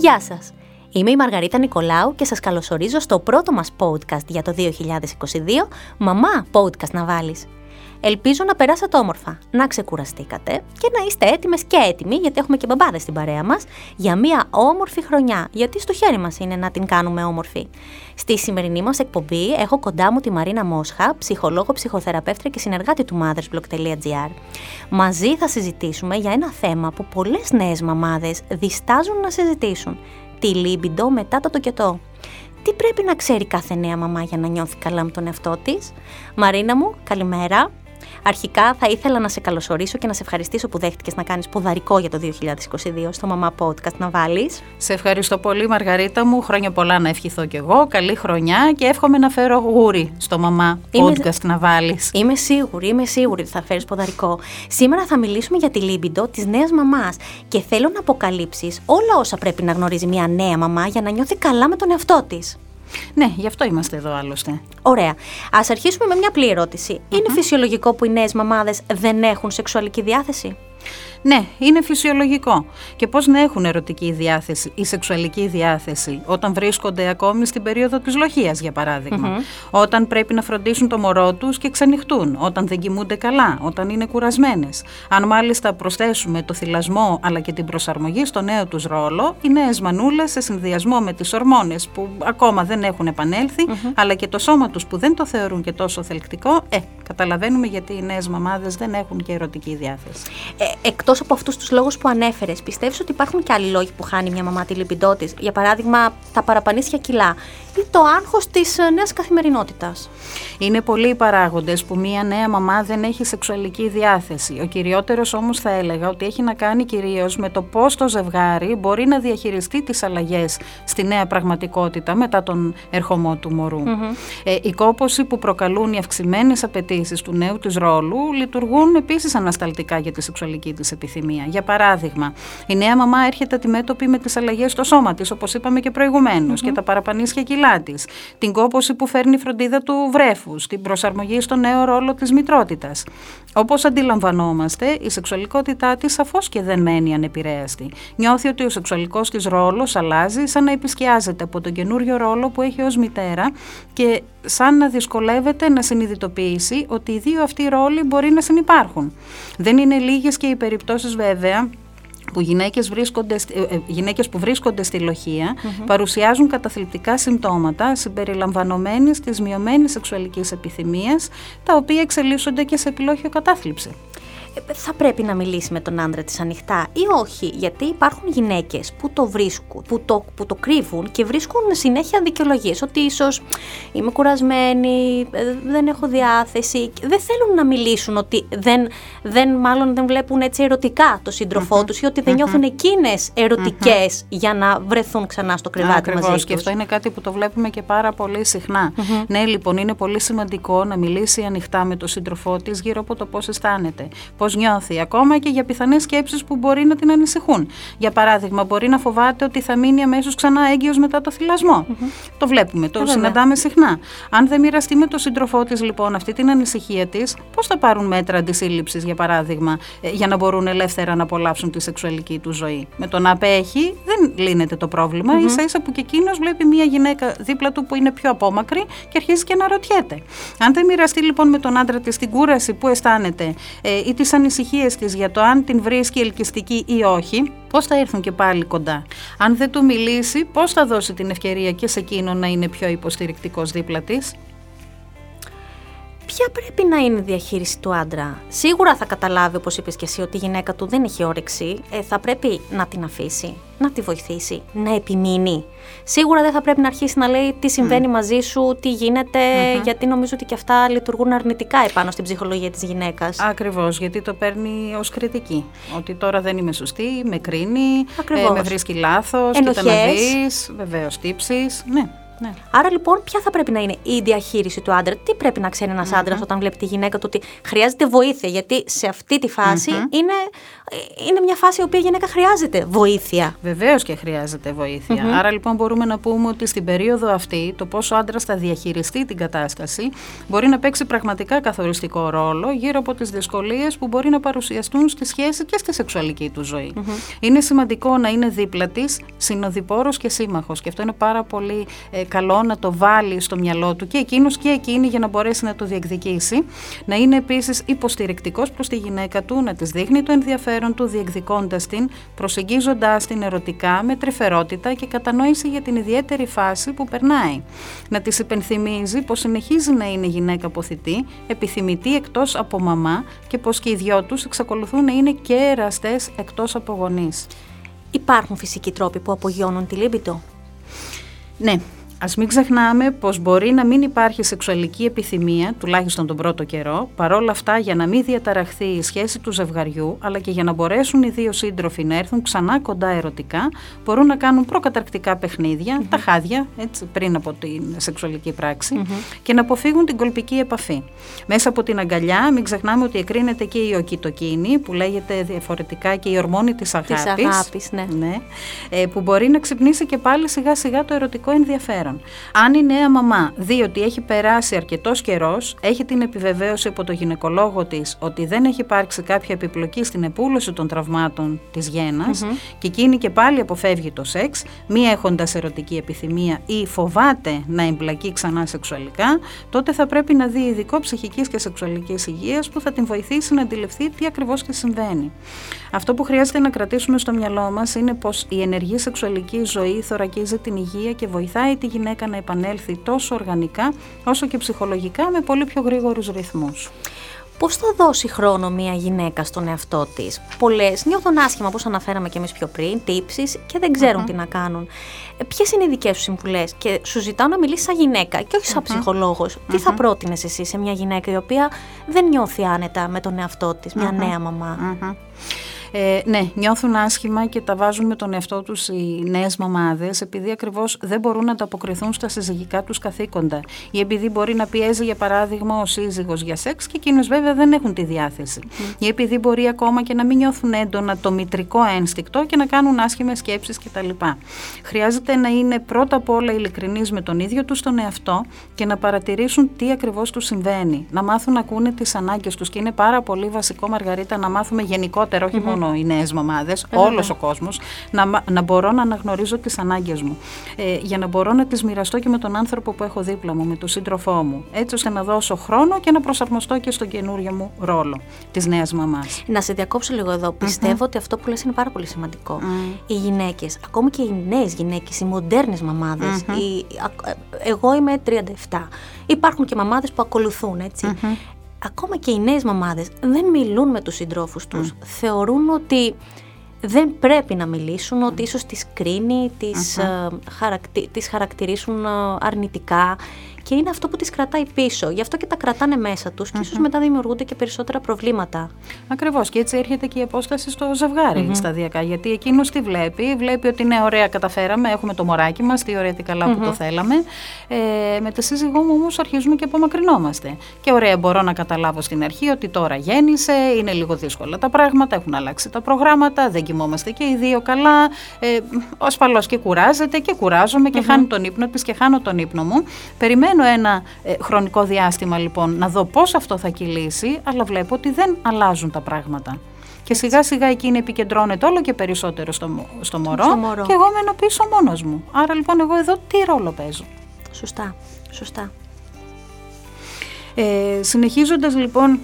Γεια σας! Είμαι η Μαργαρίτα Νικολάου και σας καλωσορίζω στο πρώτο μας podcast για το 2022, «Μαμά, podcast να βάλεις». Ελπίζω να περάσατε όμορφα, να ξεκουραστήκατε και να είστε έτοιμες και έτοιμοι, γιατί έχουμε και μπαμπάδες στην παρέα μας, για μια όμορφη χρονιά, γιατί στο χέρι μας είναι να την κάνουμε όμορφη. Στη σημερινή μας εκπομπή έχω κοντά μου τη Μαρίνα Μόσχα, ψυχολόγο, ψυχοθεραπεύτρια και συνεργάτη του Mothersblog.gr. Μαζί θα συζητήσουμε για ένα θέμα που πολλές νέες μαμάδες διστάζουν να συζητήσουν, τη λίμπιντο μετά το τοκετό. Τι πρέπει να ξέρει κάθε νέα μαμά για να νιώθει καλά με τον εαυτό της? Μαρίνα μου, καλημέρα. Αρχικά θα ήθελα να σε καλωσορίσω και να σε ευχαριστήσω που δέχτηκες να κάνεις ποδαρικό για το 2022 στο Μαμά Podcast να βάλεις. Σε ευχαριστώ πολύ Μαργαρίτα μου, χρόνια πολλά να ευχηθώ κι εγώ, καλή χρονιά και εύχομαι να φέρω γούρι στο Μαμά Podcast να βάλεις. Είμαι σίγουρη ότι θα φέρεις ποδαρικό. Σήμερα θα μιλήσουμε για τη λίμπιντο της νέας μαμάς και θέλω να αποκαλύψεις όλα όσα πρέπει να γνωρίζει μια νέα μαμά για να νιώθει καλά με τον εαυτό της. Ναι, γι' αυτό είμαστε εδώ άλλωστε. Ωραία. Ας αρχίσουμε με μια απλή ερώτηση. Είναι φυσιολογικό που οι νέες μαμάδες δεν έχουν σεξουαλική διάθεση? Ναι, είναι φυσιολογικό. Και πώς να έχουν ερωτική διάθεση ή σεξουαλική διάθεση όταν βρίσκονται ακόμη στην περίοδο της λοχείας, για παράδειγμα. Όταν πρέπει να φροντίσουν το μωρό τους και ξενυχτούν, όταν δεν κοιμούνται καλά, όταν είναι κουρασμένες. Αν μάλιστα προσθέσουμε το θυλασμό αλλά και την προσαρμογή στο νέο τους ρόλο, οι νέες μανούλες σε συνδυασμό με τις ορμόνες που ακόμα δεν έχουν επανέλθει, αλλά και το σώμα τους που δεν το θεωρούν και τόσο θελκτικό, καταλαβαίνουμε γιατί οι νέες μαμάδες δεν έχουν και ερωτική διάθεση. Εκτός από αυτούς τους λόγους που ανέφερες, πιστεύεις ότι υπάρχουν και άλλοι λόγοι που χάνει μια μαμά τη λιμπιντό της? Για παράδειγμα, τα παραπανίσια κιλά ή το άγχος της νέας καθημερινότητας? Είναι πολλοί οι παράγοντες που μια νέα μαμά δεν έχει σεξουαλική διάθεση. Ο κυριότερος όμως θα έλεγα ότι έχει να κάνει κυρίως με το πώς το ζευγάρι μπορεί να διαχειριστεί τις αλλαγές στη νέα πραγματικότητα μετά τον ερχομό του μωρού. Η κόπωση που προκαλούν οι αυξημένες απαιτήσεις του νέου της ρόλου λειτουργούν επίσης ανασταλτικά για τη σεξουαλική της επιθυμία. Για παράδειγμα, η νέα μαμά έρχεται αντιμέτωπη με τις αλλαγές στο σώμα της, όπως είπαμε και προηγουμένως, και τα παραπανίσια κιλά της, την κόπωση που φέρνει η φροντίδα του βρέφους, την προσαρμογή στο νέο ρόλο της μητρότητας. Όπως αντιλαμβανόμαστε, η σεξουαλικότητά της σαφώς και δεν μένει ανεπηρέαστη. Νιώθει ότι ο σεξουαλικός της ρόλος αλλάζει, σαν να επισκιάζεται από τον καινούριο ρόλο που έχει ως μητέρα και σαν να δυσκολεύεται να συνειδητοποιήσει ότι οι δύο αυτοί ρόλοι μπορεί να συνυπάρχουν. Δεν είναι λίγες και οι περιπτώσεις βέβαια που γυναίκες που βρίσκονται στη λοχεία παρουσιάζουν καταθλιπτικά συμπτώματα συμπεριλαμβανομένης της μειωμένης σεξουαλικής επιθυμίας, τα οποία εξελίσσονται και σε επιλόχιο κατάθλιψη. Θα πρέπει να μιλήσει με τον άντρα της ανοιχτά ή όχι? Γιατί υπάρχουν γυναίκες που το βρίσκουν, που το κρύβουν και βρίσκουν συνέχεια δικαιολογίες ότι ίσως είμαι κουρασμένη, δεν έχω διάθεση. Δεν θέλουν να μιλήσουν ότι δεν βλέπουν έτσι ερωτικά το σύντροφό τους ή ότι δεν νιώθουν εκείνες ερωτικές για να βρεθούν ξανά στο κρεβάτι μαζί τους. Και αυτό είναι κάτι που το βλέπουμε και πάρα πολύ συχνά. Ναι, λοιπόν, είναι πολύ σημαντικό να μιλήσει ανοιχτά με τον σύντροφό της γύρω από το πώς αισθάνεται, πώς νιώθει, ακόμα και για πιθανές σκέψεις που μπορεί να την ανησυχούν. Για παράδειγμα, μπορεί να φοβάται ότι θα μείνει αμέσως ξανά έγκυος μετά το θυλασμό. Το βλέπουμε, το συναντάμε συχνά. Αν δεν μοιραστεί με τον σύντροφό της, λοιπόν, αυτή την ανησυχία της, πώς θα πάρουν μέτρα αντισύλληψης, για παράδειγμα, για να μπορούν ελεύθερα να απολαύσουν τη σεξουαλική του ζωή? Με το να απέχει, δεν λύνεται το πρόβλημα. Ίσα-ίσα που και εκείνος βλέπει μια γυναίκα δίπλα του που είναι πιο απόμακρη και αρχίζει και αναρωτιέται. Αν δεν μοιραστεί, λοιπόν, με τον άντρα της την κούραση που αισθάνεται ή τις ανησυχίες της για το αν την βρίσκει ελκυστική ή όχι, πώς θα έρθουν και πάλι κοντά? Αν δεν του μιλήσει, πώς θα δώσει την ευκαιρία και σε εκείνο να είναι πιο υποστηρικτικός δίπλα της? Ποια πρέπει να είναι η διαχείριση του άντρα? Σίγουρα θα καταλάβει, όπως είπες και εσύ, ότι η γυναίκα του δεν έχει όρεξη. Θα πρέπει να την αφήσει, να τη βοηθήσει, να επιμείνει. Σίγουρα δεν θα πρέπει να αρχίσει να λέει τι συμβαίνει μαζί σου, τι γίνεται, γιατί νομίζω ότι και αυτά λειτουργούν αρνητικά επάνω στην ψυχολογία της γυναίκας. Ακριβώς, γιατί το παίρνει ως κριτική. Ότι τώρα δεν είμαι σωστή, με κρίνει, με βρίσκει λάθος, κοίτα να δεις, βεβαίως τύψεις. Ναι. Ναι. Άρα λοιπόν, ποια θα πρέπει να είναι η διαχείριση του άντρα, τι πρέπει να ξέρει ένας άντρας όταν βλέπει τη γυναίκα του ότι χρειάζεται βοήθεια, γιατί σε αυτή τη φάση είναι μια φάση η οποία η γυναίκα χρειάζεται βοήθεια. Βεβαίως και χρειάζεται βοήθεια. Άρα λοιπόν, μπορούμε να πούμε ότι στην περίοδο αυτή, το πόσο ο άντρας θα διαχειριστεί την κατάσταση μπορεί να παίξει πραγματικά καθοριστικό ρόλο γύρω από τις δυσκολίες που μπορεί να παρουσιαστούν στη σχέση και στη σεξουαλική του ζωή. Είναι σημαντικό να είναι δίπλα της συνοδοιπόρος και σύμμαχος, και αυτό είναι πάρα πολύ καλό να το βάλει στο μυαλό του και εκείνος και εκείνη, για να μπορέσει να το διεκδικήσει. Να είναι επίσης υποστηρικτικός προς τη γυναίκα του, να της δείχνει το ενδιαφέρον του, διεκδικώντας την, προσεγγίζοντάς την ερωτικά με τρυφερότητα και κατανόηση για την ιδιαίτερη φάση που περνάει. Να της υπενθυμίζει πως συνεχίζει να είναι γυναίκα ποθητή, επιθυμητή εκτός από μαμά, και πως και οι δυο τους εξακολουθούν να είναι και εραστές εκτός από γονείς. Υπάρχουν φυσικοί τρόποι που απογειώνουν τη λίμπιντο? Ναι. Ας μην ξεχνάμε πως μπορεί να μην υπάρχει σεξουαλική επιθυμία, τουλάχιστον τον πρώτο καιρό. Παρόλα αυτά, για να μην διαταραχθεί η σχέση του ζευγαριού, αλλά και για να μπορέσουν οι δύο σύντροφοι να έρθουν ξανά κοντά ερωτικά, μπορούν να κάνουν προκαταρκτικά παιχνίδια, τα χάδια, έτσι, πριν από την σεξουαλική πράξη, και να αποφύγουν την κολπική επαφή. Μέσα από την αγκαλιά, μην ξεχνάμε ότι εκρίνεται και η οκυτοκίνη, που λέγεται διαφορετικά και η ορμόνη της αγάπης, που μπορεί να ξυπνήσει και πάλι σιγά-σιγά το ερωτικό ενδιαφέρον. Αν η νέα μαμά δει ότι έχει περάσει αρκετός καιρός, έχει την επιβεβαίωση από το γυναικολόγο της ότι δεν έχει υπάρξει κάποια επιπλοκή στην επούλωση των τραυμάτων της γένας, και εκείνη και πάλι αποφεύγει το σεξ, μη έχοντας ερωτική επιθυμία ή φοβάται να εμπλακεί ξανά σεξουαλικά, τότε θα πρέπει να δει ειδικό ψυχικής και σεξουαλικής υγείας που θα την βοηθήσει να αντιληφθεί τι ακριβώς και συμβαίνει. Αυτό που χρειάζεται να κρατήσουμε στο μυαλό μας είναι πως η ενεργή σεξουαλική ζωή θωρακίζει την υγεία και βοηθάει τη γυναίκα να επανέλθει τόσο οργανικά όσο και ψυχολογικά με πολύ πιο γρήγορους ρυθμούς. Πώς θα δώσει χρόνο μια γυναίκα στον εαυτό της? Πολλές νιώθουν άσχημα, όπως αναφέραμε και εμείς πιο πριν, τύψεις, και δεν ξέρουν τι να κάνουν. Ποιες είναι οι δικές σου συμβουλές? Και σου ζητάω να μιλήσεις σαν γυναίκα και όχι σαν ψυχολόγος. Τι θα πρότεινες εσύ σε μια γυναίκα η οποία δεν νιώθει άνετα με τον εαυτό της, μια νέα μαμά? Ναι, νιώθουν άσχημα και τα βάζουν με τον εαυτό τους οι νέες μαμάδες, επειδή ακριβώς δεν μπορούν να ανταποκριθούν στα συζυγικά τους καθήκοντα, ή επειδή μπορεί να πιέζει, για παράδειγμα, ο σύζυγος για σεξ και εκείνος βέβαια δεν έχουν τη διάθεση, ή επειδή μπορεί ακόμα και να μην νιώθουν έντονα το μητρικό ένστικτο και να κάνουν άσχημες σκέψεις κτλ. Χρειάζεται να είναι πρώτα απ' όλα ειλικρινείς με τον ίδιο τους τον εαυτό και να παρατηρήσουν τι ακριβώς τους συμβαίνει, να μάθουν να ακούνε τις ανάγκες τους, και είναι πάρα πολύ βασικό, Μαργαρίτα, να μάθουμε γενικότερα, όχι μόνο οι νέες μαμάδες, όλος ο κόσμος, να μπορώ να αναγνωρίζω τις ανάγκες μου, για να μπορώ να τις μοιραστώ και με τον άνθρωπο που έχω δίπλα μου, με τον σύντροφό μου, έτσι ώστε να δώσω χρόνο και να προσαρμοστώ και στον καινούριο μου ρόλο της νέας μαμάς. Να σε διακόψω λίγο εδώ. Πιστεύω ότι αυτό που λες είναι πάρα πολύ σημαντικό. Οι γυναίκες, ακόμη και οι νέες γυναίκες, οι μοντέρνες μαμάδες, εγώ είμαι 37, υπάρχουν και μαμάδες που ακολουθούν, έτσι. Ακόμα και οι νέες μαμάδες δεν μιλούν με τους συντρόφους τους. Θεωρούν ότι δεν πρέπει να μιλήσουν, ότι ίσως τις κρίνει, τις χαρακτηρίσουν αρνητικά, και είναι αυτό που τις κρατάει πίσω. Γι' αυτό και τα κρατάνε μέσα τους, και ίσως μετά δημιουργούνται και περισσότερα προβλήματα. Ακριβώς, και έτσι έρχεται και η απόσταση στο ζευγάρι σταδιακά. Γιατί εκείνος τι βλέπει? Βλέπει ότι ναι, ωραία, καταφέραμε, έχουμε το μωράκι μας, τι ωραία, τι καλά που το θέλαμε. Με τη σύζυγό μου όμως αρχίζουμε και απομακρυνόμαστε. Και ωραία, μπορώ να καταλάβω στην αρχή ότι τώρα γέννησε, είναι λίγο δύσκολα τα πράγματα, έχουν αλλάξει τα προγράμματα, δεν κοιμόμαστε και οι δύο καλά. Ασφαλώς και κουράζεται και κουράζομαι και χάνει τον ύπνο της και χάνω τον ύπνο μου. Ένα χρονικό διάστημα λοιπόν να δω πώς αυτό θα κυλήσει, αλλά βλέπω ότι δεν αλλάζουν τα πράγματα. Και σιγά σιγά εκείνη επικεντρώνεται όλο και περισσότερο στο μωρό και εγώ μένω πίσω μόνος μου. Άρα λοιπόν εγώ εδώ τι ρόλο παίζω? Σωστά. Συνεχίζοντας λοιπόν,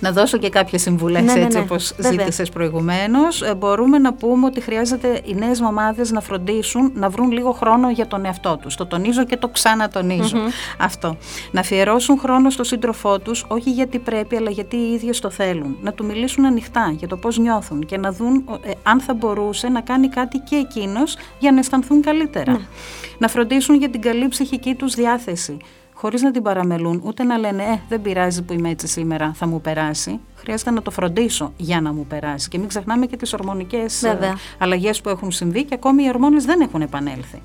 να δώσω και κάποιες συμβουλές, όπως ζήτησες προηγουμένως. Μπορούμε να πούμε ότι χρειάζεται οι νέες μαμάδες να φροντίσουν να βρουν λίγο χρόνο για τον εαυτό τους. Το τονίζω και το ξανατονίζω αυτό. Να αφιερώσουν χρόνο στον σύντροφό τους, όχι γιατί πρέπει, αλλά γιατί οι ίδιες το θέλουν. Να του μιλήσουν ανοιχτά για το πώς νιώθουν και να δουν αν θα μπορούσε να κάνει κάτι και εκείνος για να αισθανθούν καλύτερα. Να φροντίσουν για την καλή ψυχική τους διάθεση, χωρίς να την παραμελούν, ούτε να λένε δεν πειράζει που είμαι έτσι σήμερα, θα μου περάσει. Χρειάζεται να το φροντίσω για να μου περάσει. Και μην ξεχνάμε και τις ορμονικές αλλαγές που έχουν συμβεί, και ακόμη οι ορμόνες δεν έχουν επανέλθει.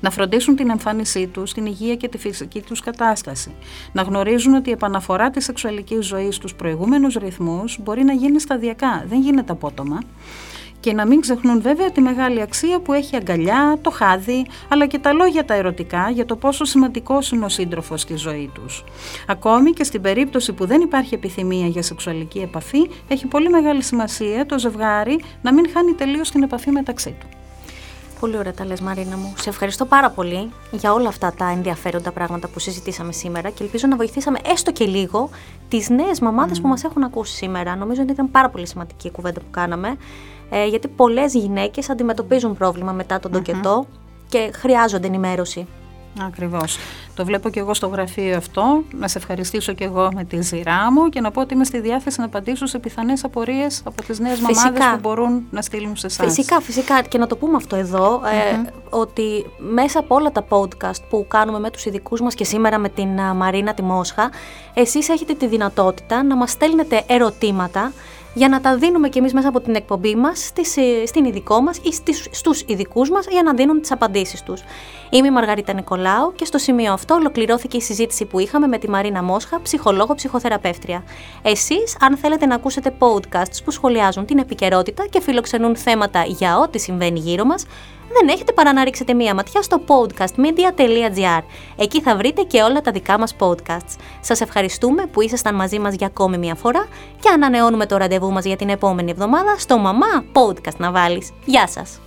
να φροντίσουν την εμφάνισή τους, την υγεία και τη φυσική τους κατάσταση, να γνωρίζουν ότι η επαναφορά της σεξουαλικής ζωής στους προηγούμενους ρυθμούς μπορεί να γίνει σταδιακά, δεν γίνεται απότομα, και να μην ξεχνούν βέβαια τη μεγάλη αξία που έχει η αγκαλιά, το χάδι, αλλά και τα λόγια τα ερωτικά για το πόσο σημαντικός είναι ο σύντροφος στη ζωή τους. Ακόμη και στην περίπτωση που δεν υπάρχει επιθυμία για σεξουαλική επαφή, έχει πολύ μεγάλη σημασία το ζευγάρι να μην χάνει τελείως την επαφή μεταξύ του. Πολύ ωραία τα λες, Μαρίνα μου. Σε ευχαριστώ πάρα πολύ για όλα αυτά τα ενδιαφέροντα πράγματα που συζητήσαμε σήμερα και ελπίζω να βοηθήσαμε έστω και λίγο τις νέες μαμάδες που μας έχουν ακούσει σήμερα. Νομίζω ότι ήταν πάρα πολύ σημαντική η κουβέντα που κάναμε, γιατί πολλές γυναίκες αντιμετωπίζουν πρόβλημα μετά τον τοκετό και χρειάζονται ενημέρωση. Ακριβώς. Το βλέπω και εγώ στο γραφείο αυτό. Να σε ευχαριστήσω και εγώ με τη σειρά μου και να πω ότι είμαι στη διάθεση να απαντήσω σε πιθανές απορίες από τις νέες μαμάδες που μπορούν να στείλουν σε εσάς. Φυσικά. Και να το πούμε αυτό εδώ, ότι μέσα από όλα τα podcast που κάνουμε με τους ειδικούς μας και σήμερα με την Μαρίνα τη Μόσχα, εσείς έχετε τη δυνατότητα να μας στέλνετε ερωτήματα για να τα δίνουμε κι εμείς μέσα από την εκπομπή μας, στην ειδικό μας ή στους ειδικούς μας για να δίνουν τις απαντήσεις τους. Είμαι η Μαργαρίτα Νικολάου και στο σημείο αυτό ολοκληρώθηκε η συζήτηση που είχαμε με τη Μαρίνα Μόσχα, ψυχολόγο-ψυχοθεραπεύτρια. Εσείς, αν θέλετε να ακούσετε podcasts που σχολιάζουν την επικαιρότητα και φιλοξενούν θέματα για ό,τι συμβαίνει γύρω μας, δεν έχετε παρά να ρίξετε μία ματιά στο podcastmedia.gr. Εκεί θα βρείτε και όλα τα δικά μας podcasts. Σας ευχαριστούμε που ήσασταν μαζί μας για ακόμη μία φορά και ανανεώνουμε το ραντεβού μας για την επόμενη εβδομάδα στο «Μαμά, podcast να βάλεις». Γεια σας!